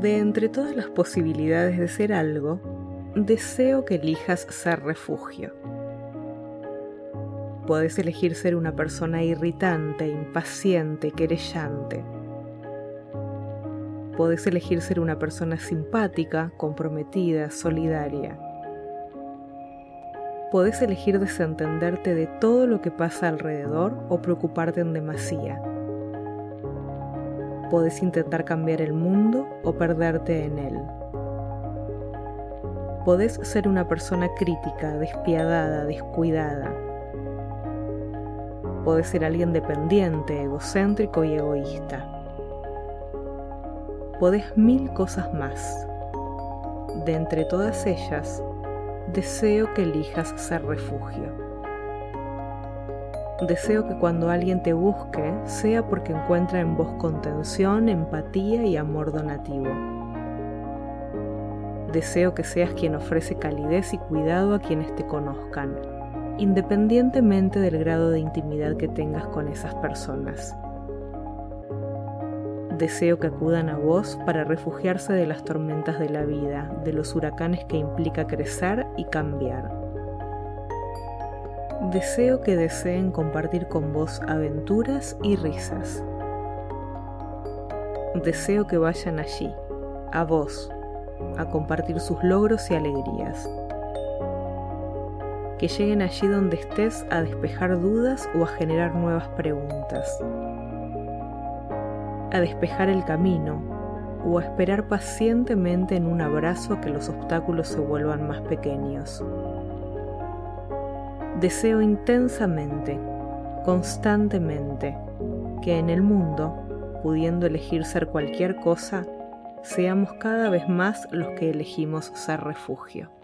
de entre todas las posibilidades de ser algo, deseo que elijas ser refugio. Podés elegir ser una persona irritante, impaciente, querellante. Podés elegir ser una persona simpática, comprometida, solidaria. Podés elegir desentenderte de todo lo que pasa alrededor o preocuparte en demasía. Podés intentar cambiar el mundo o perderte en él. Podés ser una persona crítica, despiadada, descuidada. Podés ser alguien dependiente, egocéntrico y egoísta. Podés mil cosas más. De entre todas ellas, deseo que elijas ser refugio. Deseo que cuando alguien te busque, sea porque encuentra en vos contención, empatía y amor donativo. Deseo que seas quien ofrece calidez y cuidado a quienes te conozcan, independientemente del grado de intimidad que tengas con esas personas. Deseo que acudan a vos para refugiarse de las tormentas de la vida, de los huracanes que implica crecer y cambiar. Deseo que deseen compartir con vos aventuras y risas. Deseo que vayan allí, a vos, a compartir sus logros y alegrías. Que lleguen allí donde estés a despejar dudas o a generar nuevas preguntas. A despejar el camino o a esperar pacientemente en un abrazo a que los obstáculos se vuelvan más pequeños. Deseo intensamente, constantemente, que en el mundo, pudiendo elegir ser cualquier cosa, seamos cada vez más los que elegimos ser refugio.